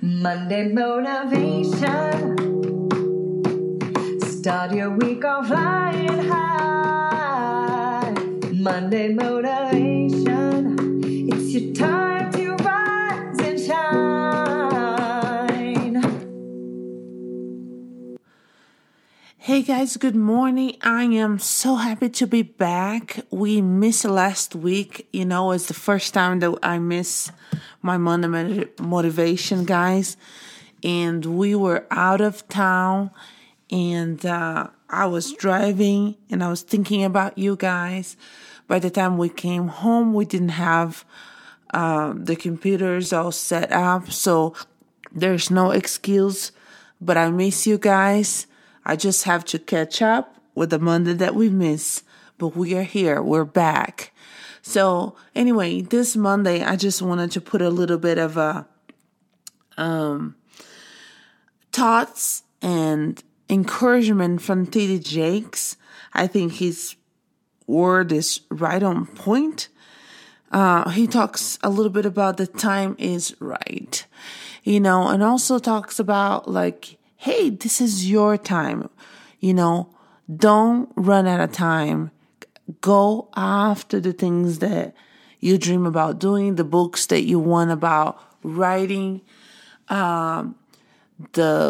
Monday motivation. Start your week off flying high. Monday motivation. It's your time to rise and shine. Hey guys, good morning. I am so happy to be back. We missed last week. You know, it's the first time that I missed my Monday motivation, guys, and we were out of town, and I was driving, and I was thinking about you guys. By the time we came home, we didn't have the computers all set up, so there's no excuse, but I miss you guys. I just have to catch up with the Monday that we missed, but we are here. We're back. So anyway, this Monday, I just wanted to put a little bit of thoughts and encouragement from T.D. Jakes. I think his word is right on point. He talks a little bit about the time is right, you know, and also talks about like, hey, this is your time, you know, don't run out of time. Go after the things that you dream about doing, the books that you want about writing, the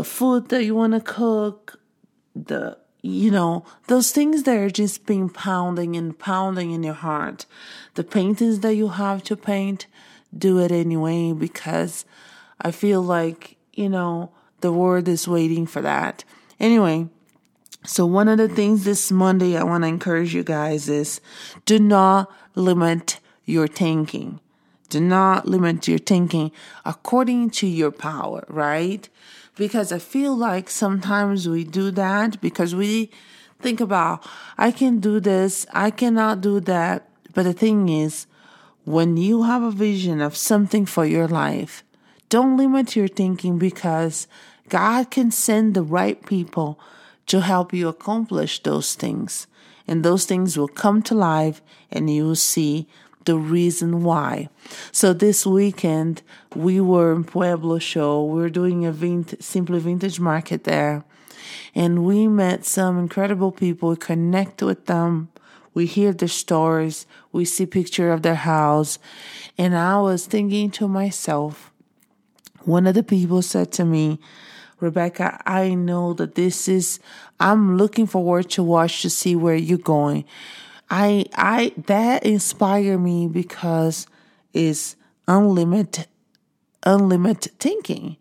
food that you want to cook, those things that are just being pounding and pounding in your heart. The paintings that you have to paint, do it anyway, because I feel like, you know, the world is waiting for that. Anyway. So one of the things this Monday I want to encourage you guys is do not limit your thinking. Do not limit your thinking according to your power, right? Because I feel like sometimes we do that because we think about, I can do this, I cannot do that. But the thing is, when you have a vision of something for your life, don't limit your thinking, because God can send the right people to help you accomplish those things. And those things will come to life, and you will see the reason why. So this weekend, we were in Pueblo show. We were doing a Simply Vintage Market there. And we met some incredible people. We connect with them. We hear their stories. We see picture of their house. And I was thinking to myself, one of the people said to me, Rebecca, I know that I'm looking forward to watch to see where you're going. I that inspired me, because it's unlimited thinking.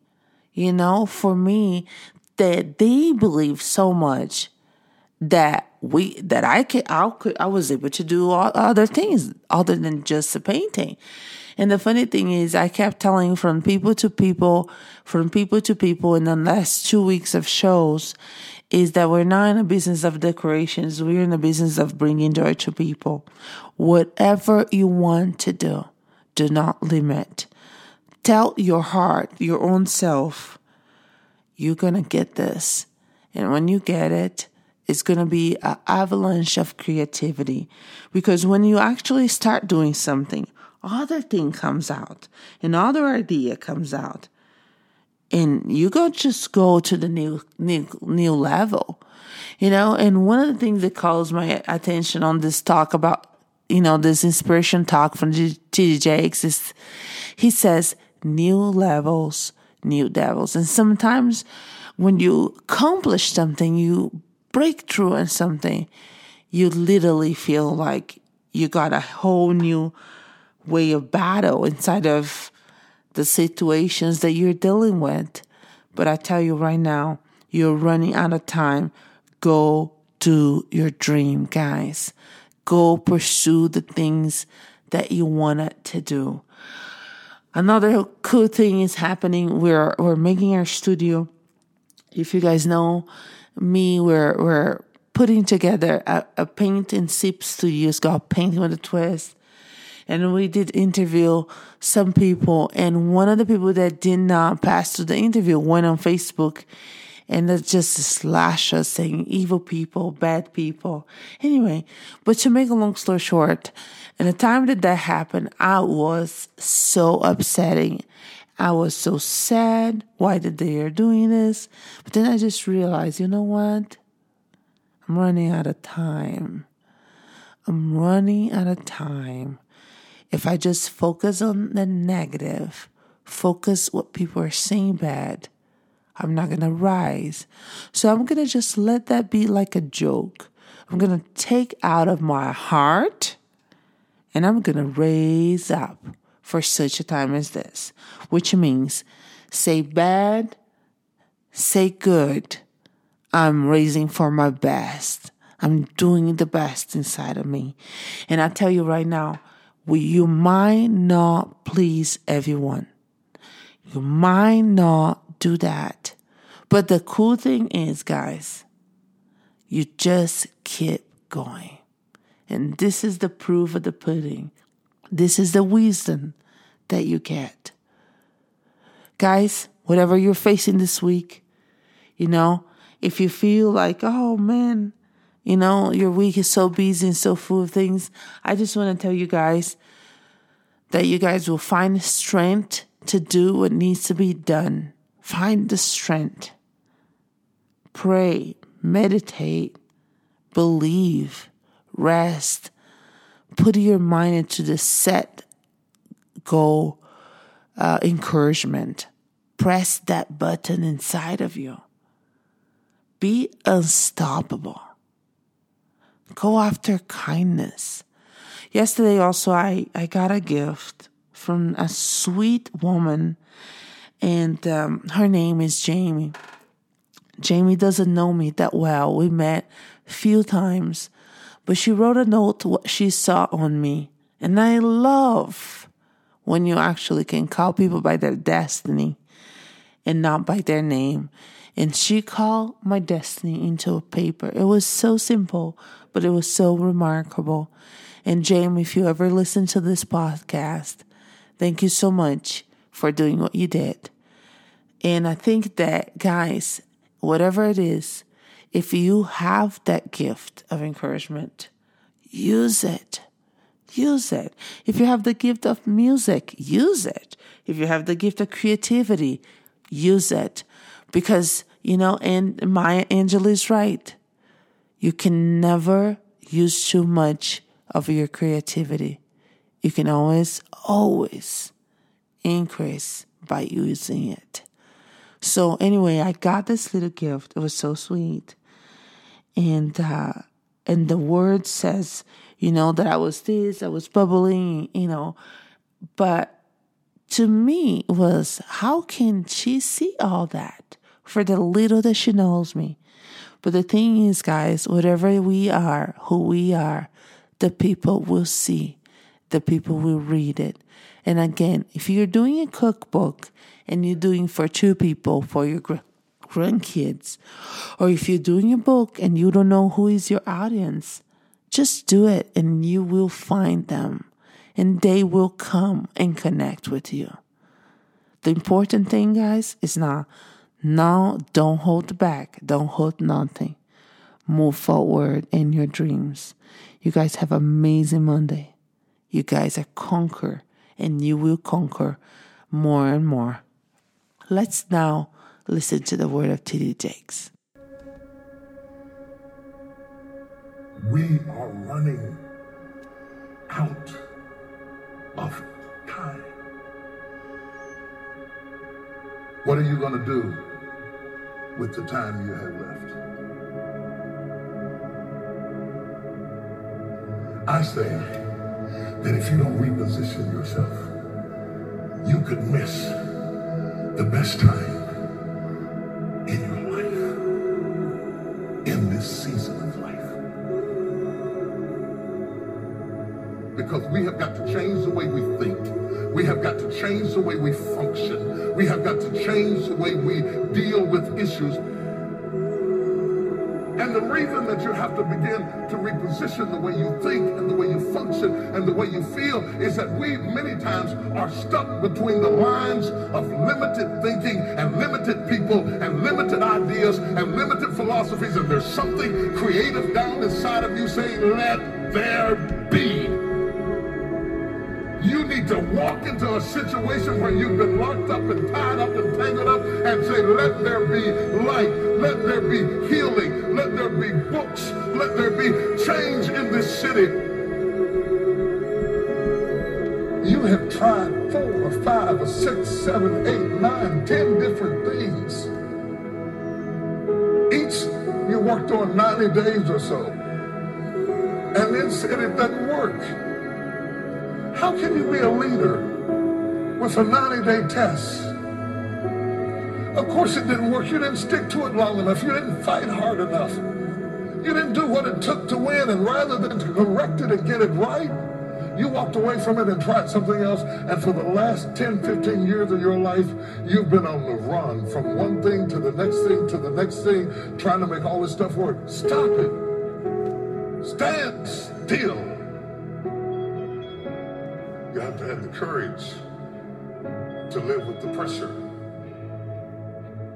You know, for me, that they believe so much that I was able to do all other things other than just the painting. And the funny thing is, I kept telling from people to people in the last 2 weeks of shows, is that we're not in a business of decorations. We're in a business of bringing joy to people. Whatever you want to do not limit. Tell your heart, your own self, you're going to get this. And when you get it, it's going to be an avalanche of creativity. Because when you actually start doing something, other thing comes out, another idea comes out, and you just go to the new level, you know. And one of the things that calls my attention on this talk about, you know, this inspiration talk from T.D. Jakes is, he says, new levels, new devils. And sometimes when you accomplish something, you break through on something, you literally feel like you got a whole new way of battle inside of the situations that you're dealing with. But I tell you right now, you're running out of time. Go to your dream, guys. Go pursue the things that you wanted to do. Another cool thing is happening. We're making our studio. If you guys know me, we're putting together a paint and sip studio. It's called Painting with a Twist. And we did interview some people, and one of the people that did not pass through the interview went on Facebook and just slashed us, saying evil people, bad people. Anyway, but to make a long story short, and the time that happened, I was so upsetting. I was so sad. Why did they are doing this? But then I just realized, you know what? I'm running out of time. I'm running out of time. If I just focus on the negative, focus what people are saying bad, I'm not going to rise. So I'm going to just let that be like a joke. I'm going to take out of my heart and I'm going to raise up for such a time as this, which means say bad, say good. I'm raising for my best. I'm doing the best inside of me. And I tell you right now, you might not please everyone. You might not do that. But the cool thing is, guys, you just keep going. And this is the proof of the pudding. This is the wisdom that you get. Guys, whatever you're facing this week, if you feel like, oh man, your week is so busy and so full of things, I just want to tell you guys that you guys will find strength to do what needs to be done. Find the strength. Pray, meditate, believe, rest. Put your mind into the set goal encouragement. Press that button inside of you. Be unstoppable. Go after kindness. Yesterday also, I got a gift from a sweet woman, and her name is Jamie. Jamie doesn't know me that well. We met a few times, but she wrote a note to what she saw on me. And I love when you actually can call people by their destiny and not by their name. And she called my destiny into a paper. It was so simple, but it was so remarkable. And Jamie, if you ever listen to this podcast, thank you so much for doing what you did. And I think that, guys, whatever it is, if you have that gift of encouragement, use it. Use it. If you have the gift of music, use it. If you have the gift of creativity, use it. Because, and Maya Angelou is right. You can never use too much of your creativity. You can always, always increase by using it. So anyway, I got this little gift. It was so sweet. And the word says, that I was bubbling, but to me was, how can she see all that for the little that she knows me? But the thing is, guys, whatever we are, who we are, the people will see. The people will read it. And again, if you're doing a cookbook and you're doing for two people, for your grandkids, or if you're doing a book and you don't know who is your audience, just do it and you will find them. And they will come and connect with you. The important thing, guys, is now don't hold back. Don't hold nothing. Move forward in your dreams. You guys have an amazing Monday. You guys are conquer, and you will conquer more and more. Let's now listen to the word of T.D. Jakes. We are running out of time. What are you going to do with the time you have left? I say that if you don't reposition yourself, you could miss the best time in your life, in this season of life. Because we have got to change the way we think. We have got to change the way we function. We have got to change the way we deal with issues. And the reason that you have to begin to reposition the way you think and the way you function and the way you feel is that we many times are stuck between the lines of limited thinking and limited people and limited ideas and limited philosophies. And there's something creative down inside of you saying, let there be. You need to walk into a situation where you've been locked up and tied up and tangled up and say, let there be light, let there be healing, let there be books, let there be change in this city. You have tried 4 or 5 or 6, 7, 8, 9, 10 different things. Each you worked on 90 days or so. And then said it doesn't work. How can you be a leader with a 90-day test? Of course it didn't work. You didn't stick to it long enough. You didn't fight hard enough. You didn't do what it took to win. And rather than to correct it and get it right, you walked away from it and tried something else, and for the last 10, 15 years of your life, you've been on the run from one thing to the next thing to the next thing, trying to make all this stuff work. Stop it. Stand still. You have to have the courage to live with the pressure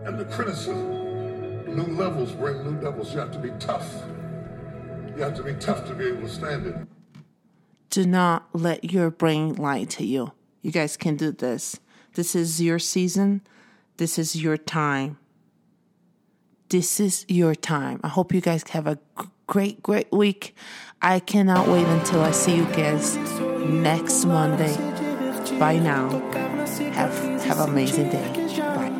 and the criticism. New levels bring new devils. You have to be tough. You have to be tough to be able to stand it. Do not let your brain lie to you. You guys can do this. This is your season. This is your time. This is your time. I hope you guys have a great, great week. I cannot wait until I see you guys next Monday. Bye now. Have an amazing day. Bye.